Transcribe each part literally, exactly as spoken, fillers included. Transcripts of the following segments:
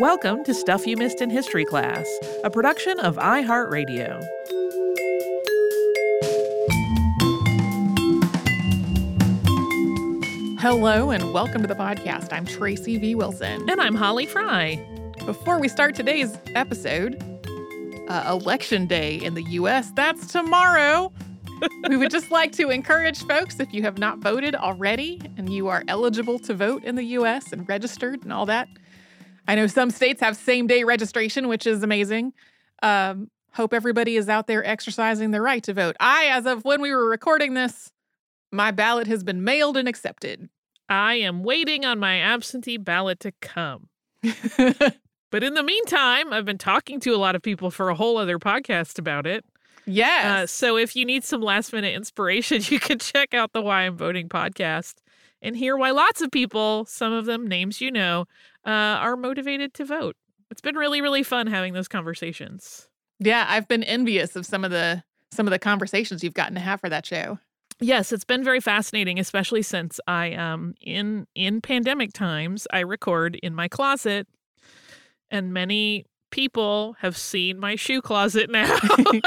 Welcome to Stuff You Missed in History Class, a production of iHeartRadio. Hello and welcome to the podcast. I'm Tracy V. Wilson. And I'm Holly Fry. Before we start today's episode, uh, Election Day in the U S, that's tomorrow. We would just like to encourage folks, if you have not voted already and you are eligible to vote in the U S and registered and all that. I know some states have same-day registration, which is amazing. Um, hope everybody is out there exercising their right to vote. I, as of when we were recording this, my ballot has been mailed and accepted. I am waiting on my absentee ballot to come. But in the meantime, I've been talking to a lot of people for a whole other podcast about it. Yes. Uh, so if you need some last-minute inspiration, you can check out the Why I'm Voting podcast and hear why lots of people, some of them names you know, uh, are motivated to vote. It's been really, really fun having those conversations. Yeah, I've been envious of some of the some of the conversations you've gotten to have for that show. Yes, it's been very fascinating, especially since I um in in pandemic times I record in my closet, and many people have seen my shoe closet now. It's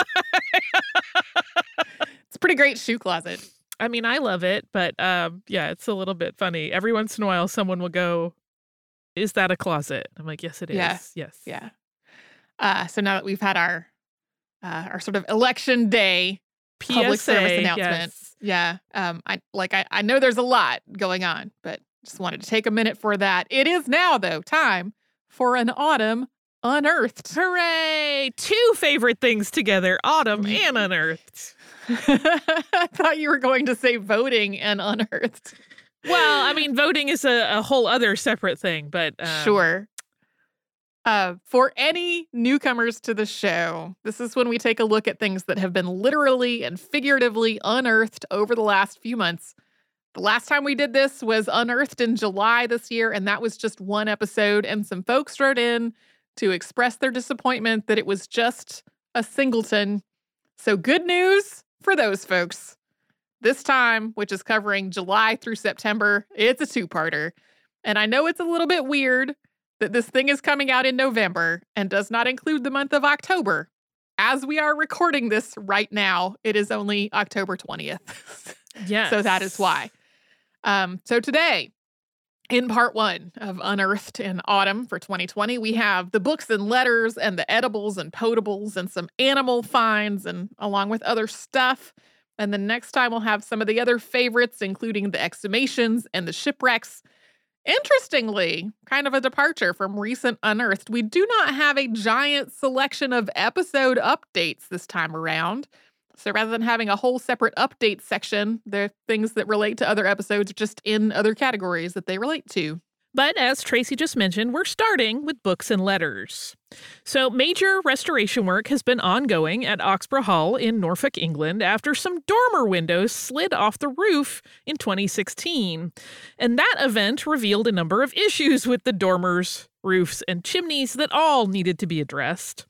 a pretty great shoe closet. I mean, I love it, but um, yeah, it's a little bit funny. Every once in a while, someone will go, is that a closet? I'm like, yes, it is. Yeah. Yes. Yeah. Uh, so now that we've had our uh, our sort of election day P S A, public service announcement. Yes. Yeah. Um, I like I, I know there's a lot going on, but just wanted to take a minute for that. It is now, though, time for an autumn unearthed. Hooray! Two favorite things together, autumn and unearthed. I thought you were going to say voting and unearthed. Well, I mean, voting is a, a whole other separate thing, but... Um... Sure. Uh, for any newcomers to the show, this is when we take a look at things that have been literally and figuratively unearthed over the last few months. The last time we did this was unearthed in July this year, and that was just one episode, and some folks wrote in to express their disappointment that it was just a singleton. So good news for those folks. This time, which is covering July through September, it's a two-parter. And I know it's a little bit weird that this thing is coming out in November and does not include the month of October. As we are recording this right now, it is only October twentieth. Yes. So that is why. Um, so today, in part one of Unearthed in Autumn for twenty twenty, we have the books and letters and the edibles and potables and some animal finds and along with other stuff. And the next time we'll have some of the other favorites, including the exhumations and the shipwrecks. Interestingly, kind of a departure from recent Unearthed, we do not have a giant selection of episode updates this time around. So rather than having a whole separate update section, the things that relate to other episodes are just in other categories that they relate to. But as Tracy just mentioned, we're starting with books and letters. So major restoration work has been ongoing at Oxborough Hall in Norfolk, England, after some dormer windows slid off the roof in twenty sixteen. And that event revealed a number of issues with the dormers, roofs, and chimneys that all needed to be addressed.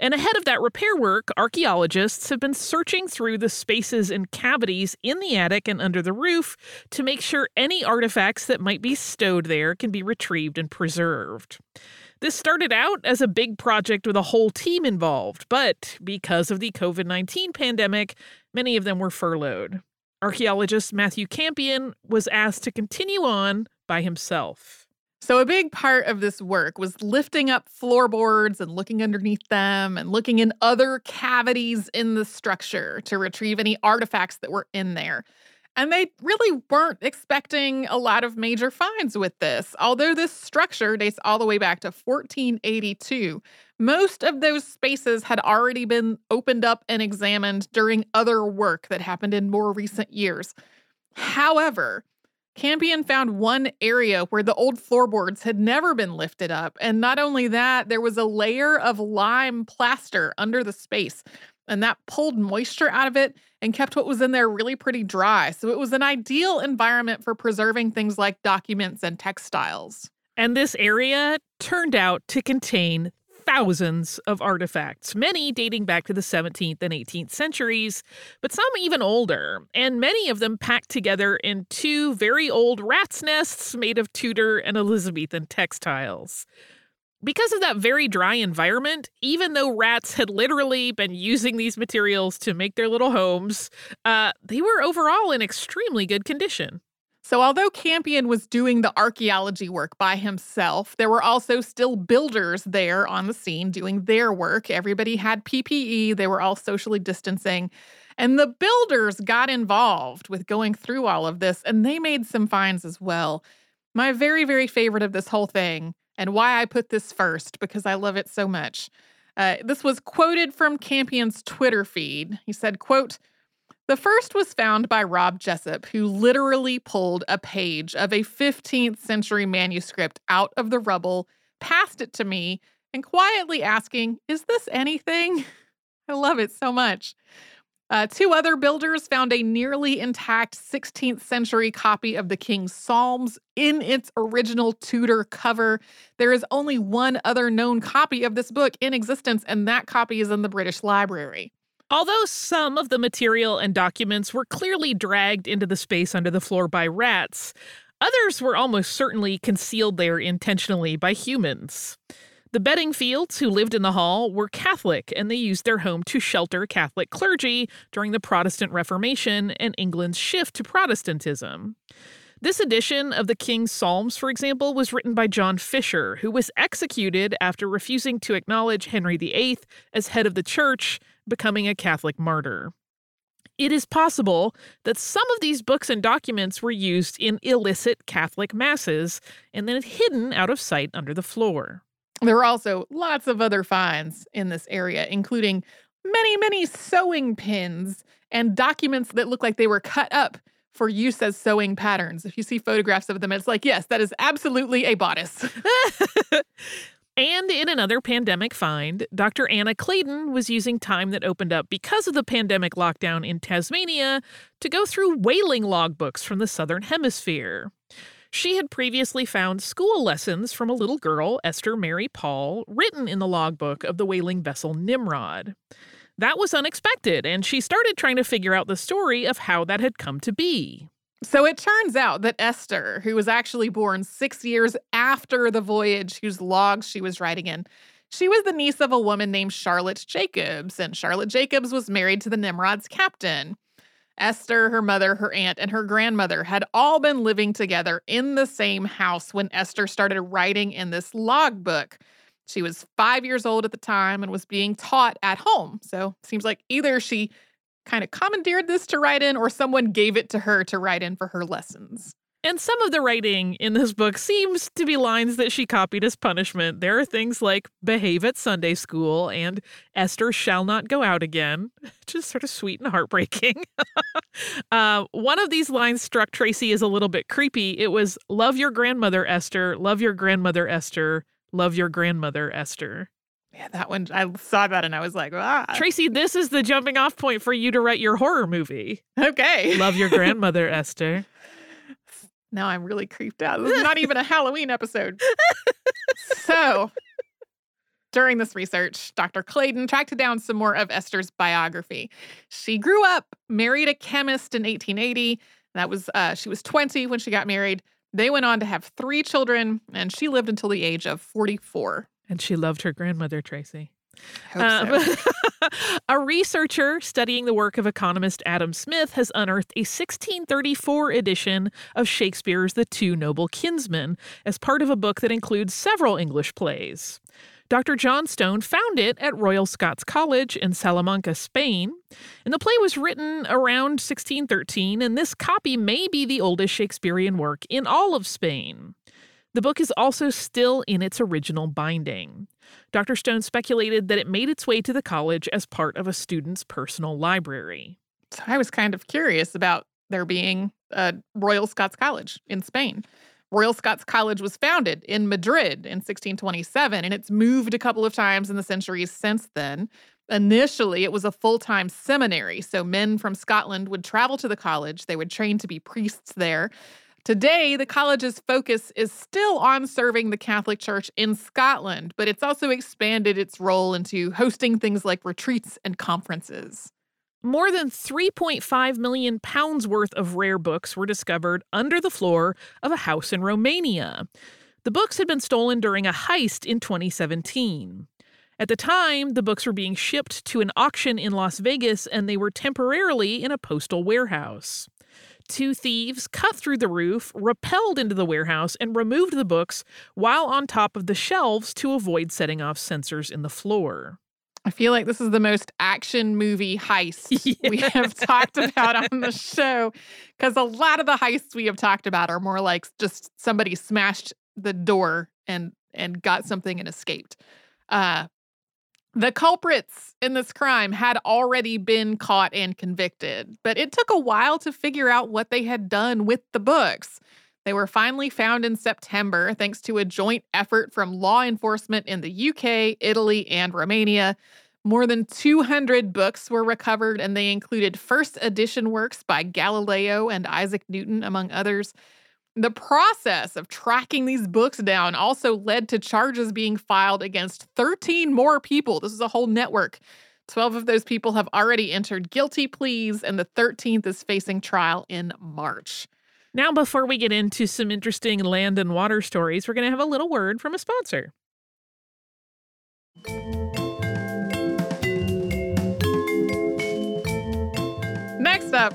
And ahead of that repair work, archaeologists have been searching through the spaces and cavities in the attic and under the roof to make sure any artifacts that might be stowed there can be retrieved and preserved. This started out as a big project with a whole team involved, but because of the covid nineteen pandemic, many of them were furloughed. Archaeologist Matthew Campion was asked to continue on by himself. So a big part of this work was lifting up floorboards and looking underneath them and looking in other cavities in the structure to retrieve any artifacts that were in there. And they really weren't expecting a lot of major finds with this. Although this structure dates all the way back to fourteen eighty-two, most of those spaces had already been opened up and examined during other work that happened in more recent years. However, Campion found one area where the old floorboards had never been lifted up. And not only that, there was a layer of lime plaster under the space. And that pulled moisture out of it and kept what was in there really pretty dry. So it was an ideal environment for preserving things like documents and textiles. And this area turned out to contain thousands of artifacts, many dating back to the seventeenth and eighteenth centuries, but some even older, and many of them packed together in two very old rat's nests made of Tudor and Elizabethan textiles. Because of that very dry environment, even though rats had literally been using these materials to make their little homes, uh, they were overall in extremely good condition. So although Campion was doing the archaeology work by himself, there were also still builders there on the scene doing their work. Everybody had P P E. They were all socially distancing. And the builders got involved with going through all of this, and they made some finds as well. My very, very favorite of this whole thing, and why I put this first, because I love it so much. Uh, this was quoted from Campion's Twitter feed. He said, quote, "The first was found by Rob Jessup, who literally pulled a page of a fifteenth century manuscript out of the rubble, passed it to me, and quietly asking, 'Is this anything?'" I love it so much. Uh, two other builders found a nearly intact sixteenth century copy of the King's Psalms in its original Tudor cover. There is only one other known copy of this book in existence, and that copy is in the British Library. Although some of the material and documents were clearly dragged into the space under the floor by rats, others were almost certainly concealed there intentionally by humans. The Bedingfelds, who lived in the hall, were Catholic, and they used their home to shelter Catholic clergy during the Protestant Reformation and England's shift to Protestantism. This edition of the King's Psalms, for example, was written by John Fisher, who was executed after refusing to acknowledge Henry the Eighth as head of the church, becoming a Catholic martyr. It is possible that some of these books and documents were used in illicit Catholic masses and then hidden out of sight under the floor. There were also lots of other finds in this area, including many, many sewing pins and documents that look like they were cut up for use as sewing patterns. If you see photographs of them, it's like, yes, that is absolutely a bodice. And in another pandemic find, Doctor Anna Clayton was using time that opened up because of the pandemic lockdown in Tasmania to go through whaling logbooks from the Southern Hemisphere. She had previously found school lessons from a little girl, Esther Mary Paul, written in the logbook of the whaling vessel Nimrod. That was unexpected, and she started trying to figure out the story of how that had come to be. So it turns out that Esther, who was actually born six years after the voyage whose logs she was writing in, she was the niece of a woman named Charlotte Jacobs, and Charlotte Jacobs was married to the Nimrod's captain. Esther, her mother, her aunt, and her grandmother had all been living together in the same house when Esther started writing in this logbook. She was five years old at the time and was being taught at home. So it seems like either she kind of commandeered this to write in or someone gave it to her to write in for her lessons. And some of the writing in this book seems to be lines that she copied as punishment. There are things like "behave at Sunday school" and "Esther shall not go out again," which is sort of sweet and heartbreaking. uh, one of these lines struck Tracy as a little bit creepy. It was "love your grandmother, Esther, love your grandmother, Esther, love your grandmother, Esther." Yeah, that one, I saw that and I was like, ah. Tracy, this is the jumping off point for you to write your horror movie. Okay. Love your grandmother, Esther. Now I'm really creeped out. This is not even a Halloween episode. So, during this research, Doctor Clayton tracked down some more of Esther's biography. She grew up, married a chemist in eighteen eighty. That was uh, she was twenty when she got married. They went on to have three children, and she lived until the age of forty-four. And she loved her grandmother, Tracy. I hope so. Um, a researcher studying the work of economist Adam Smith has unearthed a sixteen thirty-four edition of Shakespeare's The Two Noble Kinsmen as part of a book that includes several English plays. Doctor John Stone found it at Royal Scots College in Salamanca, Spain, and the play was written around sixteen thirteen, and this copy may be the oldest Shakespearean work in all of Spain. The book is also still in its original binding. Doctor Stone speculated that it made its way to the college as part of a student's personal library. So I was kind of curious about there being a Royal Scots College in Spain. Royal Scots College was founded in Madrid in sixteen twenty-seven, and it's moved a couple of times in the centuries since then. Initially, it was a full-time seminary, so men from Scotland would travel to the college. They would train to be priests there. Today, the college's focus is still on serving the Catholic Church in Scotland, but it's also expanded its role into hosting things like retreats and conferences. More than three point five million pounds worth of rare books were discovered under the floor of a house in Romania. The books had been stolen during a heist in twenty seventeen. At the time, the books were being shipped to an auction in Las Vegas, and they were temporarily in a postal warehouse. Two thieves cut through the roof, rappelled into the warehouse, and removed the books while on top of the shelves to avoid setting off sensors in the floor. I feel like this is the most action movie heist yeah. we have talked about on the show, because a lot of the heists we have talked about are more like just somebody smashed the door and and got something and escaped. Uh, the culprits in this crime had already been caught and convicted, but it took a while to figure out what they had done with the books. They were finally found in September, thanks to a joint effort from law enforcement in the U K, Italy, and Romania. More than two hundred books were recovered, and they included first edition works by Galileo and Isaac Newton, among others. The process of tracking these books down also led to charges being filed against thirteen more people. This is a whole network. twelve of those people have already entered guilty pleas, and the thirteenth is facing trial in March. Now, before we get into some interesting land and water stories, we're going to have a little word from a sponsor. Next up,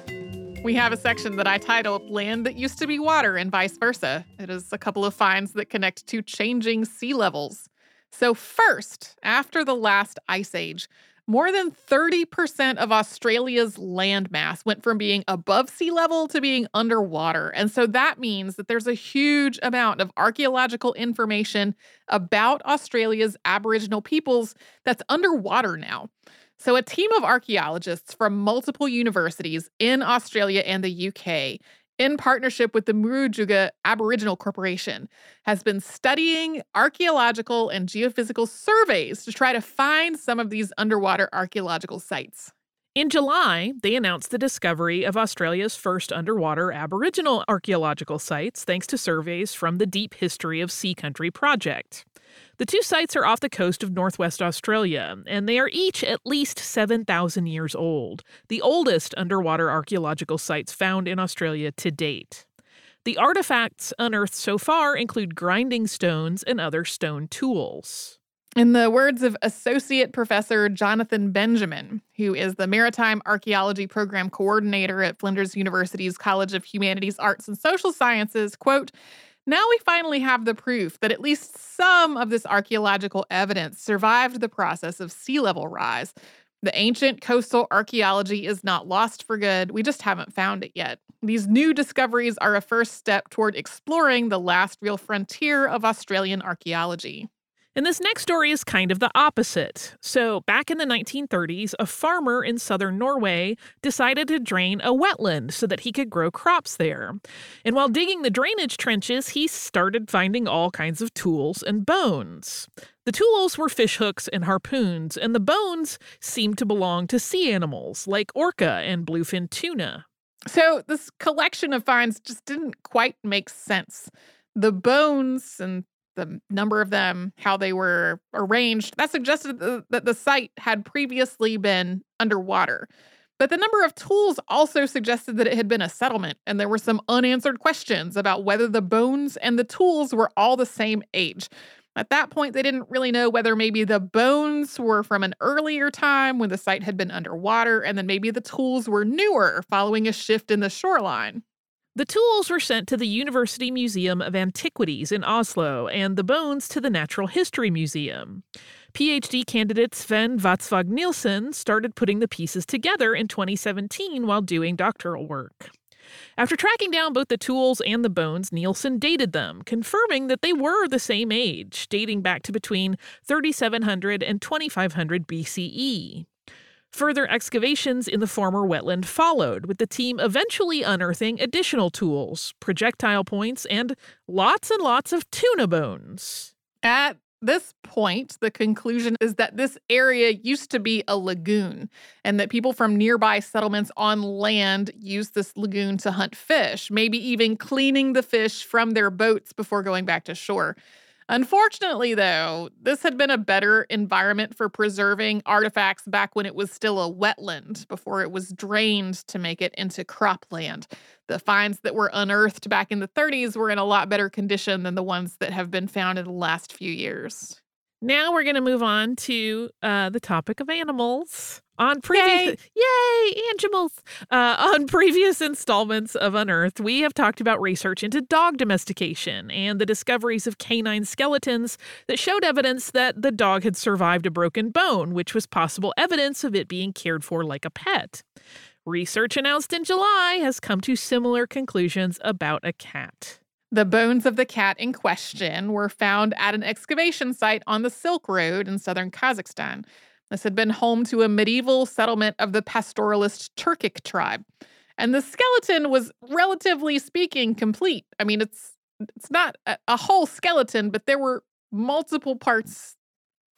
we have a section that I titled Land That Used to Be Water and Vice Versa. It is a couple of finds that connect to changing sea levels. So first, after the last ice age, more than thirty percent of Australia's landmass went from being above sea level to being underwater. And so that means that there's a huge amount of archaeological information about Australia's Aboriginal peoples that's underwater now. So a team of archaeologists from multiple universities in Australia and the U K, in partnership with the Murujuga Aboriginal Corporation, has been studying archaeological and geophysical surveys to try to find some of these underwater archaeological sites. In July, they announced the discovery of Australia's first underwater Aboriginal archaeological sites, thanks to surveys from the Deep History of Sea Country project. The two sites are off the coast of northwest Australia, and they are each at least seven thousand years old, the oldest underwater archaeological sites found in Australia to date. The artifacts unearthed so far include grinding stones and other stone tools. In the words of Associate Professor Jonathan Benjamin, who is the Maritime Archaeology Program Coordinator at Flinders University's College of Humanities, Arts, and Social Sciences, quote, "Now we finally have the proof that at least some of this archaeological evidence survived the process of sea level rise. The ancient coastal archaeology is not lost for good. We just haven't found it yet. These new discoveries are a first step toward exploring the last real frontier of Australian archaeology." And this next story is kind of the opposite. So back in the nineteen thirties, a farmer in southern Norway decided to drain a wetland so that he could grow crops there. And while digging the drainage trenches, he started finding all kinds of tools and bones. The tools were fish hooks and harpoons, and the bones seemed to belong to sea animals like orca and bluefin tuna. So this collection of finds just didn't quite make sense. The bones and the number of them, how they were arranged, that suggested that the, that the site had previously been underwater. But the number of tools also suggested that it had been a settlement, and there were some unanswered questions about whether the bones and the tools were all the same age. At that point, they didn't really know whether maybe the bones were from an earlier time when the site had been underwater, and then maybe the tools were newer following a shift in the shoreline. The tools were sent to the University Museum of Antiquities in Oslo, and the bones to the Natural History Museum. PhD candidate Sven Watzvog Nielsen started putting the pieces together in twenty seventeen while doing doctoral work. After tracking down both the tools and the bones, Nielsen dated them, confirming that they were the same age, dating back to between thirty-seven hundred and twenty-five hundred B C E. Further excavations in the former wetland followed, with the team eventually unearthing additional tools, projectile points, and lots and lots of tuna bones. At this point, the conclusion is that this area used to be a lagoon, and that people from nearby settlements on land used this lagoon to hunt fish, maybe even cleaning the fish from their boats before going back to shore. Unfortunately, though, this had been a better environment for preserving artifacts back when it was still a wetland, before it was drained to make it into cropland. The finds that were unearthed back in the thirties were in a lot better condition than the ones that have been found in the last few years. Now we're going to move on to uh, the topic of animals. On previous, yay, yay animals! Uh, on previous installments of Unearthed, we have talked about research into dog domestication and the discoveries of canine skeletons that showed evidence that the dog had survived a broken bone, which was possible evidence of it being cared for like a pet. Research announced in July has come to similar conclusions about a cat. The bones of the cat in question were found at an excavation site on the Silk Road in southern Kazakhstan. This had been home to a medieval settlement of the pastoralist Turkic tribe. And the skeleton was, relatively speaking, complete. I mean, it's it's not a, a whole skeleton, but there were multiple parts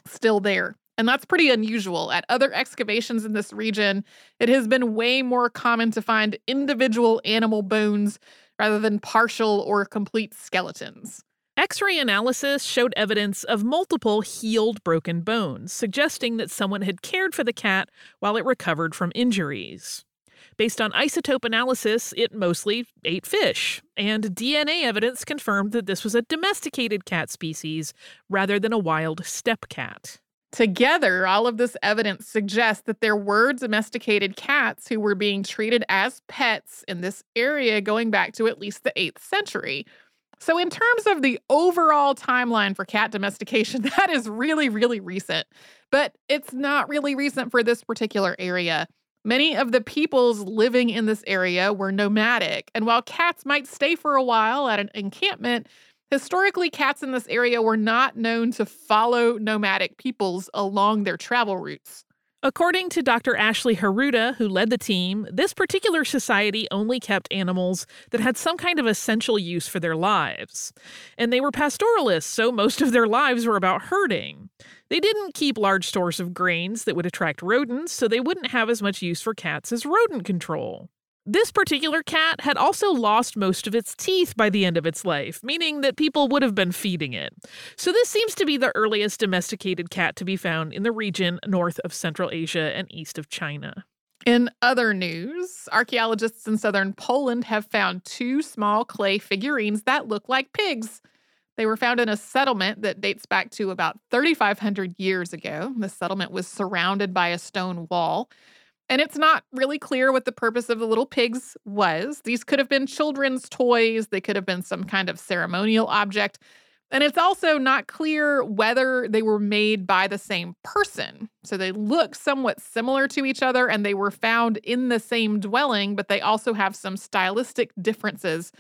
still there. And that's pretty unusual. At other excavations in this region, it has been way more common to find individual animal bones rather than partial or complete skeletons. X-ray analysis showed evidence of multiple healed broken bones, suggesting that someone had cared for the cat while it recovered from injuries. Based on isotope analysis, it mostly ate fish, and D N A evidence confirmed that this was a domesticated cat species rather than a wild steppe cat. Together, all of this evidence suggests that there were domesticated cats who were being treated as pets in this area going back to at least the eighth century. So in terms of the overall timeline for cat domestication, that is really, really recent. But it's not really recent for this particular area. Many of the peoples living in this area were nomadic. And while cats might stay for a while at an encampment, historically cats in this area were not known to follow nomadic peoples along their travel routes. According to Doctor Ashley Haruda, who led the team, this particular society only kept animals that had some kind of essential use for their lives. And they were pastoralists, so most of their lives were about herding. They didn't keep large stores of grains that would attract rodents, so they wouldn't have as much use for cats as rodent control. This particular cat had also lost most of its teeth by the end of its life, meaning that people would have been feeding it. So this seems to be the earliest domesticated cat to be found in the region north of Central Asia and east of China. In other news, archaeologists in southern Poland have found two small clay figurines that look like pigs. They were found in a settlement that dates back to about thirty-five hundred years ago. The settlement was surrounded by a stone wall. And it's not really clear what the purpose of the little pigs was. These could have been children's toys. They could have been some kind of ceremonial object. And it's also not clear whether they were made by the same person. So they look somewhat similar to each other, and they were found in the same dwelling, but they also have some stylistic differences.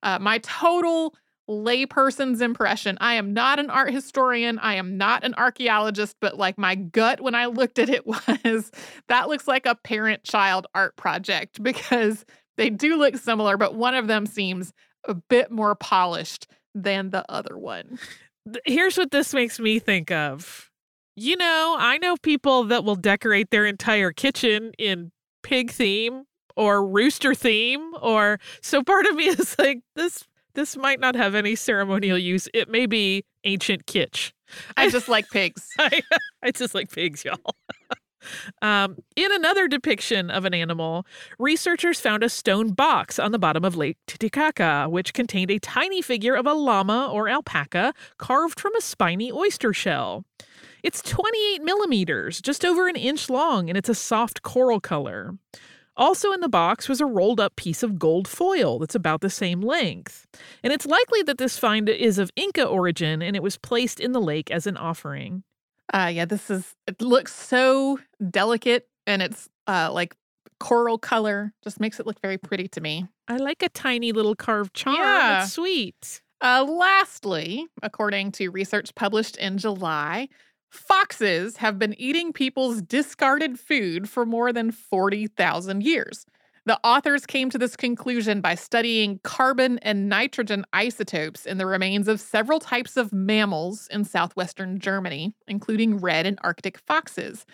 Uh, my total layperson's impression. I am not an art historian. I am not an archaeologist, but like my gut when I looked at it was that looks like a parent-child art project because they do look similar, but one of them seems a bit more polished than the other one. Here's what this makes me think of. You know, I know people that will decorate their entire kitchen in pig theme or rooster theme, or so part of me is like, this This might not have any ceremonial use. It may be ancient kitsch. I just like pigs. I, I just like pigs, y'all. um, in another depiction of an animal, researchers found a stone box on the bottom of Lake Titicaca, which contained a tiny figure of a llama or alpaca carved from a spiny oyster shell. It's twenty-eight millimeters, just over an inch long, and it's a soft coral color. Also in the box was a rolled-up piece of gold foil that's about the same length. And it's likely that this find is of Inca origin, and it was placed in the lake as an offering. Uh, yeah, this is, it looks so delicate, and it's uh, like coral color. Just makes it look very pretty to me. I like a tiny little carved charm. Yeah. It's sweet. Uh, lastly, according to research published in July, foxes have been eating people's discarded food for more than forty thousand years. The authors came to this conclusion by studying carbon and nitrogen isotopes in the remains of several types of mammals in southwestern Germany, including red and Arctic foxes.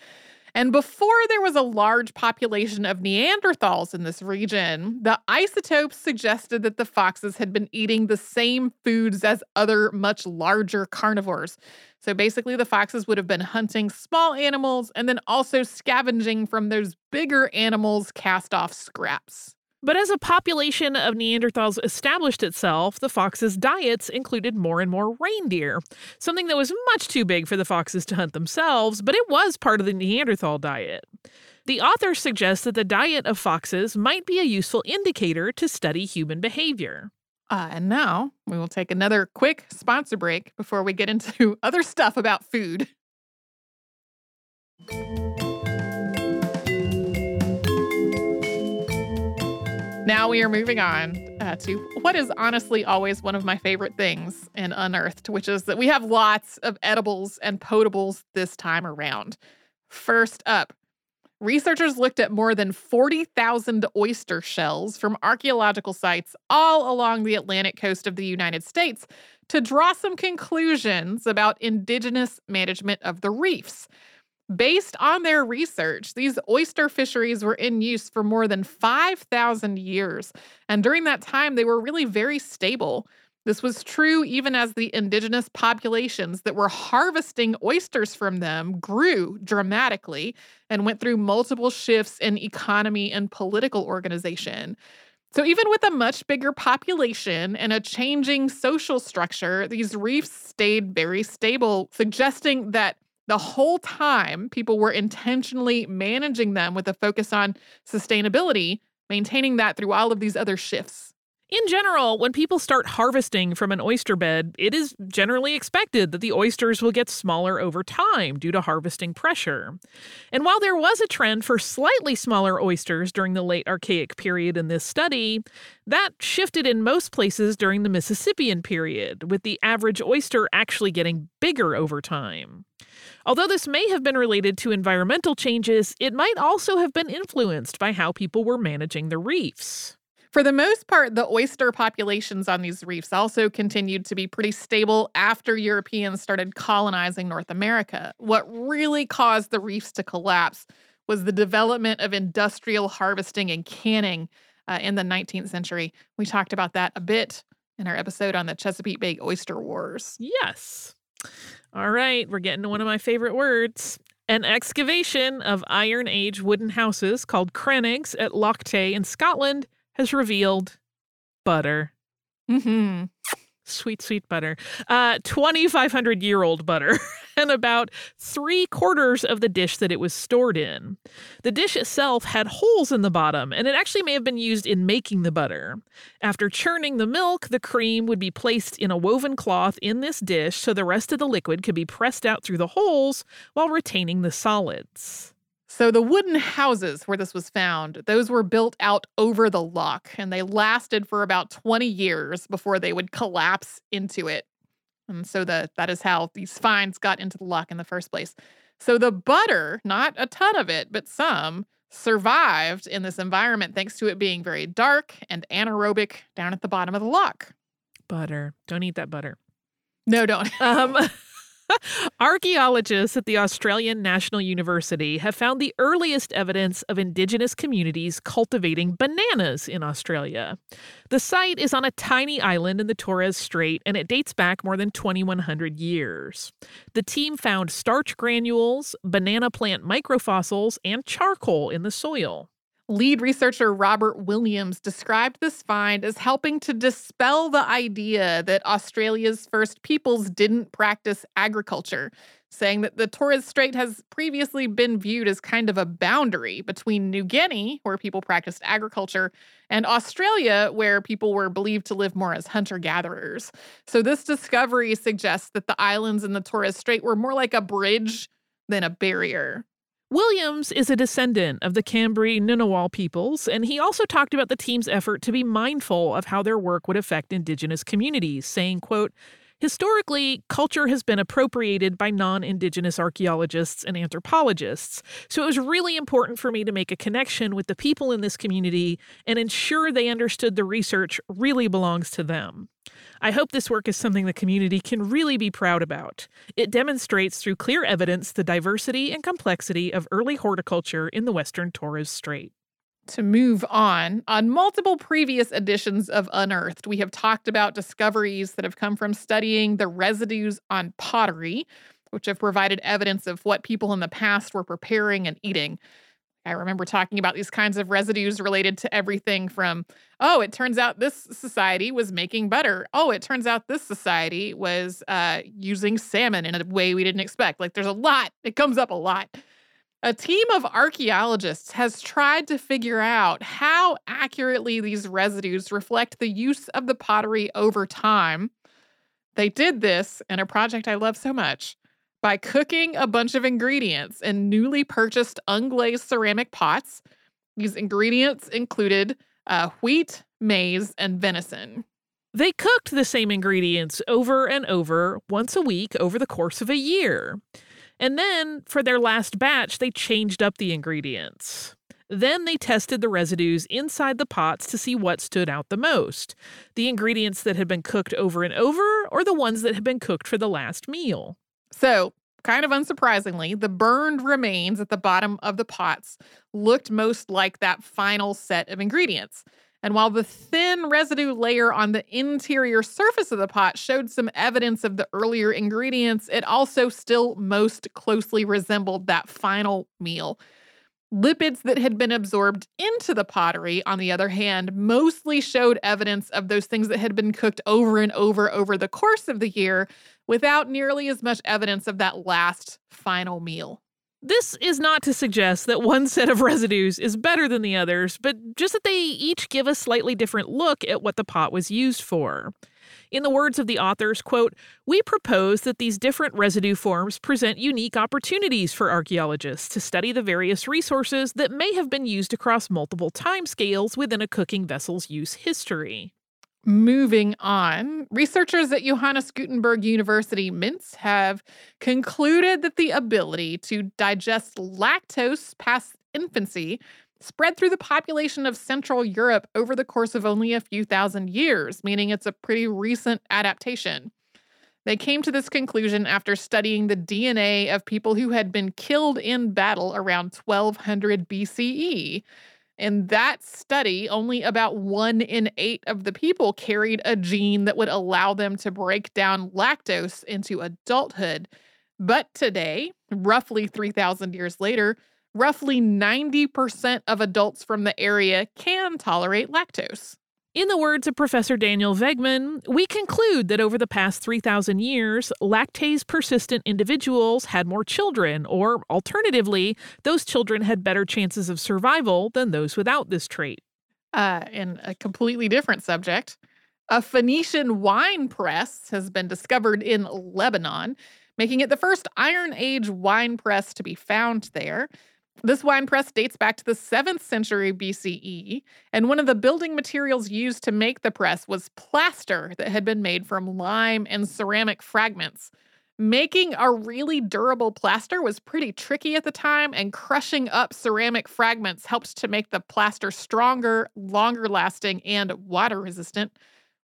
And before there was a large population of Neanderthals in this region, the isotopes suggested that the foxes had been eating the same foods as other much larger carnivores. So basically, the foxes would have been hunting small animals and then also scavenging from those bigger animals' cast-off scraps. But as a population of Neanderthals established itself, the foxes' diets included more and more reindeer, something that was much too big for the foxes to hunt themselves, but it was part of the Neanderthal diet. The author suggests that the diet of foxes might be a useful indicator to study human behavior. Uh, and now we will take another quick sponsor break before we get into other stuff about food. Now we are moving on uh, to what is honestly always one of my favorite things in Unearthed, which is that we have lots of edibles and potables this time around. First up, researchers looked at more than forty thousand oyster shells from archaeological sites all along the Atlantic coast of the United States to draw some conclusions about indigenous management of the reefs. Based on their research, these oyster fisheries were in use for more than five thousand years, and during that time, they were really very stable. This was true even as the indigenous populations that were harvesting oysters from them grew dramatically and went through multiple shifts in economy and political organization. So even with a much bigger population and a changing social structure, these reefs stayed very stable, suggesting that the whole time, people were intentionally managing them with a focus on sustainability, maintaining that through all of these other shifts. In general, when people start harvesting from an oyster bed, it is generally expected that the oysters will get smaller over time due to harvesting pressure. And while there was a trend for slightly smaller oysters during the late Archaic period in this study, that shifted in most places during the Mississippian period, with the average oyster actually getting bigger over time. Although this may have been related to environmental changes, it might also have been influenced by how people were managing the reefs. For the most part, the oyster populations on these reefs also continued to be pretty stable after Europeans started colonizing North America. What really caused the reefs to collapse was the development of industrial harvesting and canning uh, in the nineteenth century. We talked about that a bit in our episode on the Chesapeake Bay Oyster Wars. Yes. All right, we're getting to one of my favorite words. An excavation of Iron Age wooden houses called crannogs at Loch Tay in Scotland has revealed butter. Mm-hmm. Sweet, sweet butter. Uh, twenty-five hundred year old butter and about three quarters of the dish that it was stored in. The dish itself had holes in the bottom, and it actually may have been used in making the butter. After churning the milk, the cream would be placed in a woven cloth in this dish so the rest of the liquid could be pressed out through the holes while retaining the solids. So the wooden houses where this was found, those were built out over the loch, and they lasted for about twenty years before they would collapse into it. And so the, that is how these finds got into the loch in the first place. So the butter, not a ton of it, but some, survived in this environment thanks to it being very dark and anaerobic down at the bottom of the loch. Butter. Don't eat that butter. No, don't. Um Archaeologists at the Australian National University have found the earliest evidence of indigenous communities cultivating bananas in Australia. The site is on a tiny island in the Torres Strait, and it dates back more than twenty-one hundred years. The team found starch granules, banana plant microfossils, and charcoal in the soil. Lead researcher Robert Williams described this find as helping to dispel the idea that Australia's first peoples didn't practice agriculture, saying that the Torres Strait has previously been viewed as kind of a boundary between New Guinea, where people practiced agriculture, and Australia, where people were believed to live more as hunter-gatherers. So this discovery suggests that the islands in the Torres Strait were more like a bridge than a barrier. Williams is a descendant of the Cambri Ngunnawal peoples, and he also talked about the team's effort to be mindful of how their work would affect indigenous communities, saying, quote, Historically, culture has been appropriated by non-Indigenous archaeologists and anthropologists, so it was really important for me to make a connection with the people in this community and ensure they understood the research really belongs to them. I hope this work is something the community can really be proud about. It demonstrates through clear evidence the diversity and complexity of early horticulture in the Western Torres Strait. To move on, on multiple previous editions of Unearthed, we have talked about discoveries that have come from studying the residues on pottery, which have provided evidence of what people in the past were preparing and eating. I remember talking about these kinds of residues related to everything from, oh, it turns out this society was making butter. Oh, it turns out this society was uh, using salmon in a way we didn't expect. Like, there's a lot. It comes up a lot. A team of archaeologists has tried to figure out how accurately these residues reflect the use of the pottery over time. They did this in a project I love so much, by cooking a bunch of ingredients in newly purchased unglazed ceramic pots. These ingredients included uh, wheat, maize, and venison. They cooked the same ingredients over and over, once a week, over the course of a year. And then, for their last batch, they changed up the ingredients. Then they tested the residues inside the pots to see what stood out the most, the ingredients that had been cooked over and over or the ones that had been cooked for the last meal. So, kind of unsurprisingly, the burned remains at the bottom of the pots looked most like that final set of ingredients. And while the thin residue layer on the interior surface of the pot showed some evidence of the earlier ingredients, it also still most closely resembled that final meal. Lipids that had been absorbed into the pottery, on the other hand, mostly showed evidence of those things that had been cooked over and over over the course of the year, without nearly as much evidence of that last final meal. This is not to suggest that one set of residues is better than the others, but just that they each give a slightly different look at what the pot was used for. In the words of the authors, quote, "We propose that these different residue forms present unique opportunities for archaeologists to study the various resources that may have been used across multiple timescales within a cooking vessel's use history." Moving on, researchers at Johannes Gutenberg University, Mainz, have concluded that the ability to digest lactose past infancy spread through the population of Central Europe over the course of only a few thousand years, meaning it's a pretty recent adaptation. They came to this conclusion after studying the D N A of people who had been killed in battle around twelve hundred B C E. In that study, only about one in eight of the people carried a gene that would allow them to break down lactose into adulthood. But today, roughly three thousand years later, roughly ninety percent of adults from the area can tolerate lactose. In the words of Professor Daniel Wegman, we conclude that over the past three thousand years, lactase-persistent individuals had more children, or alternatively, those children had better chances of survival than those without this trait. Uh, in a completely different subject, a Phoenician wine press has been discovered in Lebanon, making it the first Iron Age wine press to be found there. This wine press dates back to the seventh century B C E, and one of the building materials used to make the press was plaster that had been made from lime and ceramic fragments. Making a really durable plaster was pretty tricky at the time, and crushing up ceramic fragments helped to make the plaster stronger, longer-lasting, and water-resistant,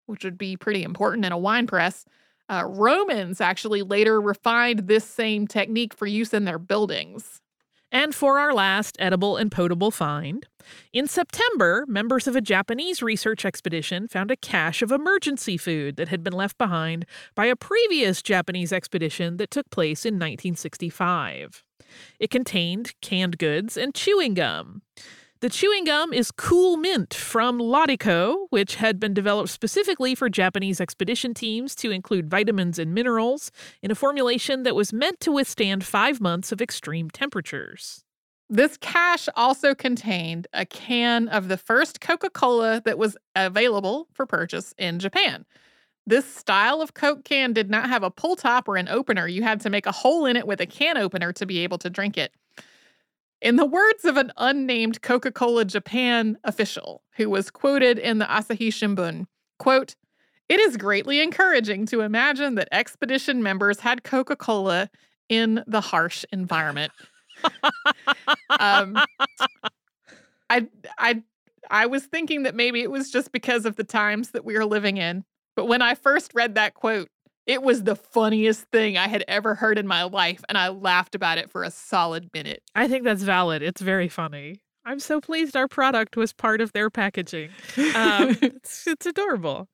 which would be pretty important in a wine press. Uh, Romans actually later refined this same technique for use in their buildings. And for our last edible and potable find, in September, members of a Japanese research expedition found a cache of emergency food that had been left behind by a previous Japanese expedition that took place in nineteen sixty-five. It contained canned goods and chewing gum. The chewing gum is Cool Mint from Latico, which had been developed specifically for Japanese expedition teams to include vitamins and minerals in a formulation that was meant to withstand five months of extreme temperatures. This cache also contained a can of the first Coca-Cola that was available for purchase in Japan. This style of Coke can did not have a pull top or an opener. You had to make a hole in it with a can opener to be able to drink it. In the words of an unnamed Coca-Cola Japan official who was quoted in the Asahi Shimbun, quote, It is greatly encouraging to imagine that expedition members had Coca-Cola in the harsh environment. um, I, I, I was thinking that maybe it was just because of the times that we are living in. But when I first read that quote, it was the funniest thing I had ever heard in my life, and I laughed about it for a solid minute. I think that's valid. It's very funny. I'm so pleased our product was part of their packaging. Um, it's, it's adorable.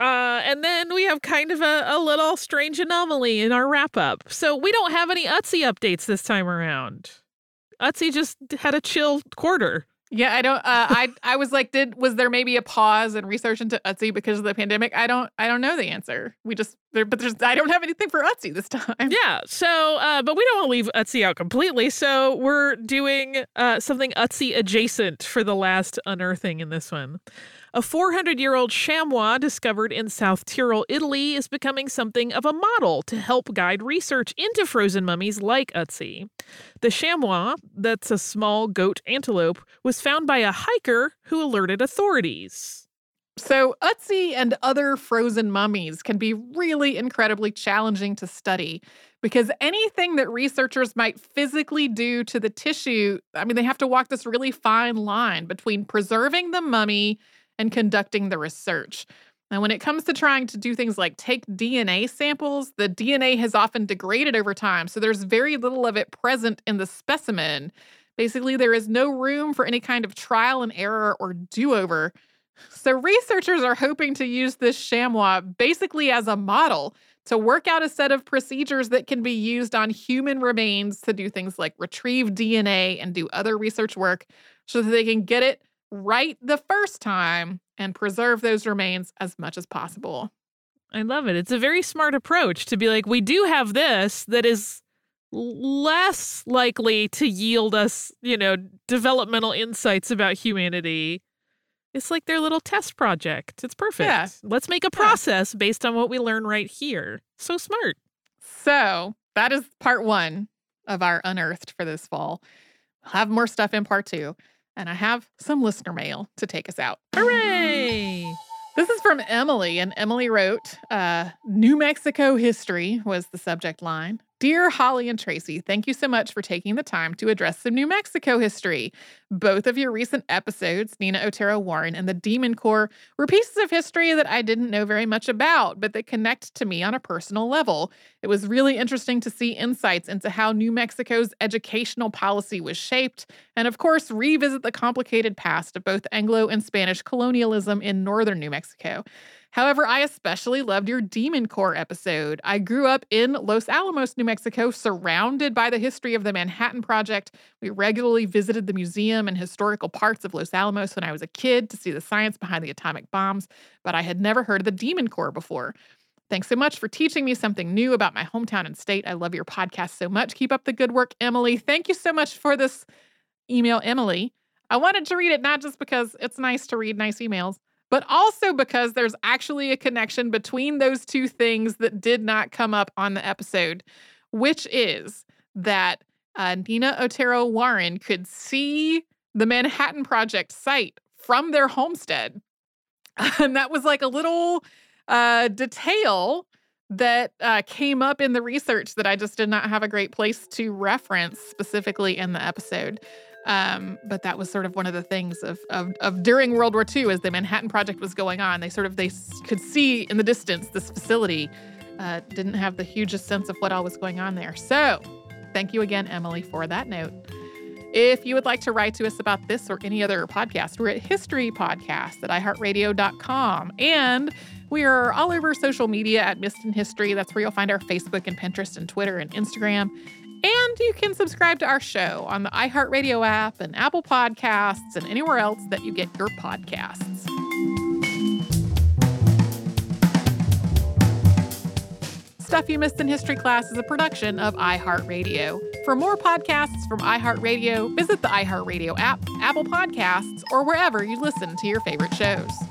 Uh, and then we have kind of a, a little strange anomaly in our wrap-up. So we don't have any Ötzi updates this time around. Ötzi just had a chill quarter. Yeah, I don't. Uh, I I was like, did was there maybe a pause in research into Ötzi because of the pandemic? I don't. I don't know the answer. We just, there, but there's. I don't have anything for Ötzi this time. Yeah. So, uh, but we don't want to leave Ötzi out completely. So we're doing uh, something Ötzi adjacent for the last unearthing in this one. A four hundred year old chamois discovered in South Tyrol, Italy, is becoming something of a model to help guide research into frozen mummies like Ötzi. The chamois, that's a small goat antelope, was found by a hiker who alerted authorities. So Ötzi and other frozen mummies can be really incredibly challenging to study because anything that researchers might physically do to the tissue, I mean, they have to walk this really fine line between preserving the mummy and conducting the research. Now, when it comes to trying to do things like take D N A samples, the D N A has often degraded over time, so there's very little of it present in the specimen. Basically, there is no room for any kind of trial and error or do-over. So researchers are hoping to use this chamois basically as a model to work out a set of procedures that can be used on human remains to do things like retrieve D N A and do other research work so that they can get it right the first time and preserve those remains as much as possible. I love it. It's a very smart approach to be like, we do have this that is less likely to yield us, you know, developmental insights about humanity. It's like their little test project. It's perfect. Yeah. Let's make a process yeah. based on what we learn right here. So smart. So that is part one of our Unearthed for this fall. I'll have more stuff in part two. And I have some listener mail to take us out. Hooray! This is from Emily, and Emily wrote, uh, New Mexico history was the subject line. Dear Holly and Tracy, thank you so much for taking the time to address some New Mexico history. Both of your recent episodes, Nina Otero Warren and the Demon Core, were pieces of history that I didn't know very much about, but that connect to me on a personal level. It was really interesting to see insights into how New Mexico's educational policy was shaped, and of course, revisit the complicated past of both Anglo and Spanish colonialism in northern New Mexico. However, I especially loved your Demon Core episode. I grew up in Los Alamos, New Mexico, surrounded by the history of the Manhattan Project. We regularly visited the museum and historical parts of Los Alamos when I was a kid to see the science behind the atomic bombs, but I had never heard of the Demon Core before. Thanks so much for teaching me something new about my hometown and state. I love your podcast so much. Keep up the good work, Emily. Thank you so much for this email, Emily. I wanted to read it not just because it's nice to read nice emails, but also because there's actually a connection between those two things that did not come up on the episode, which is that uh, Nina Otero Warren could see the Manhattan Project site from their homestead. And that was like a little uh, detail that uh, came up in the research that I just did not have a great place to reference specifically in the episode. Um, but that was sort of one of the things of, of of during World War Two, as the Manhattan Project was going on, they sort of they could see in the distance this facility. Uh, didn't have the hugest sense of what all was going on there. So thank you again, Emily, for that note. If you would like to write to us about this or any other podcast, we're at history podcast at i heart radio dot com. And we are all over social media at Missed in History. That's where you'll find our Facebook and Pinterest and Twitter and Instagram. And you can subscribe to our show on the iHeartRadio app and Apple Podcasts and anywhere else that you get your podcasts. Stuff You Missed in History Class is a production of iHeartRadio. For more podcasts from iHeartRadio, visit the iHeartRadio app, Apple Podcasts, or wherever you listen to your favorite shows.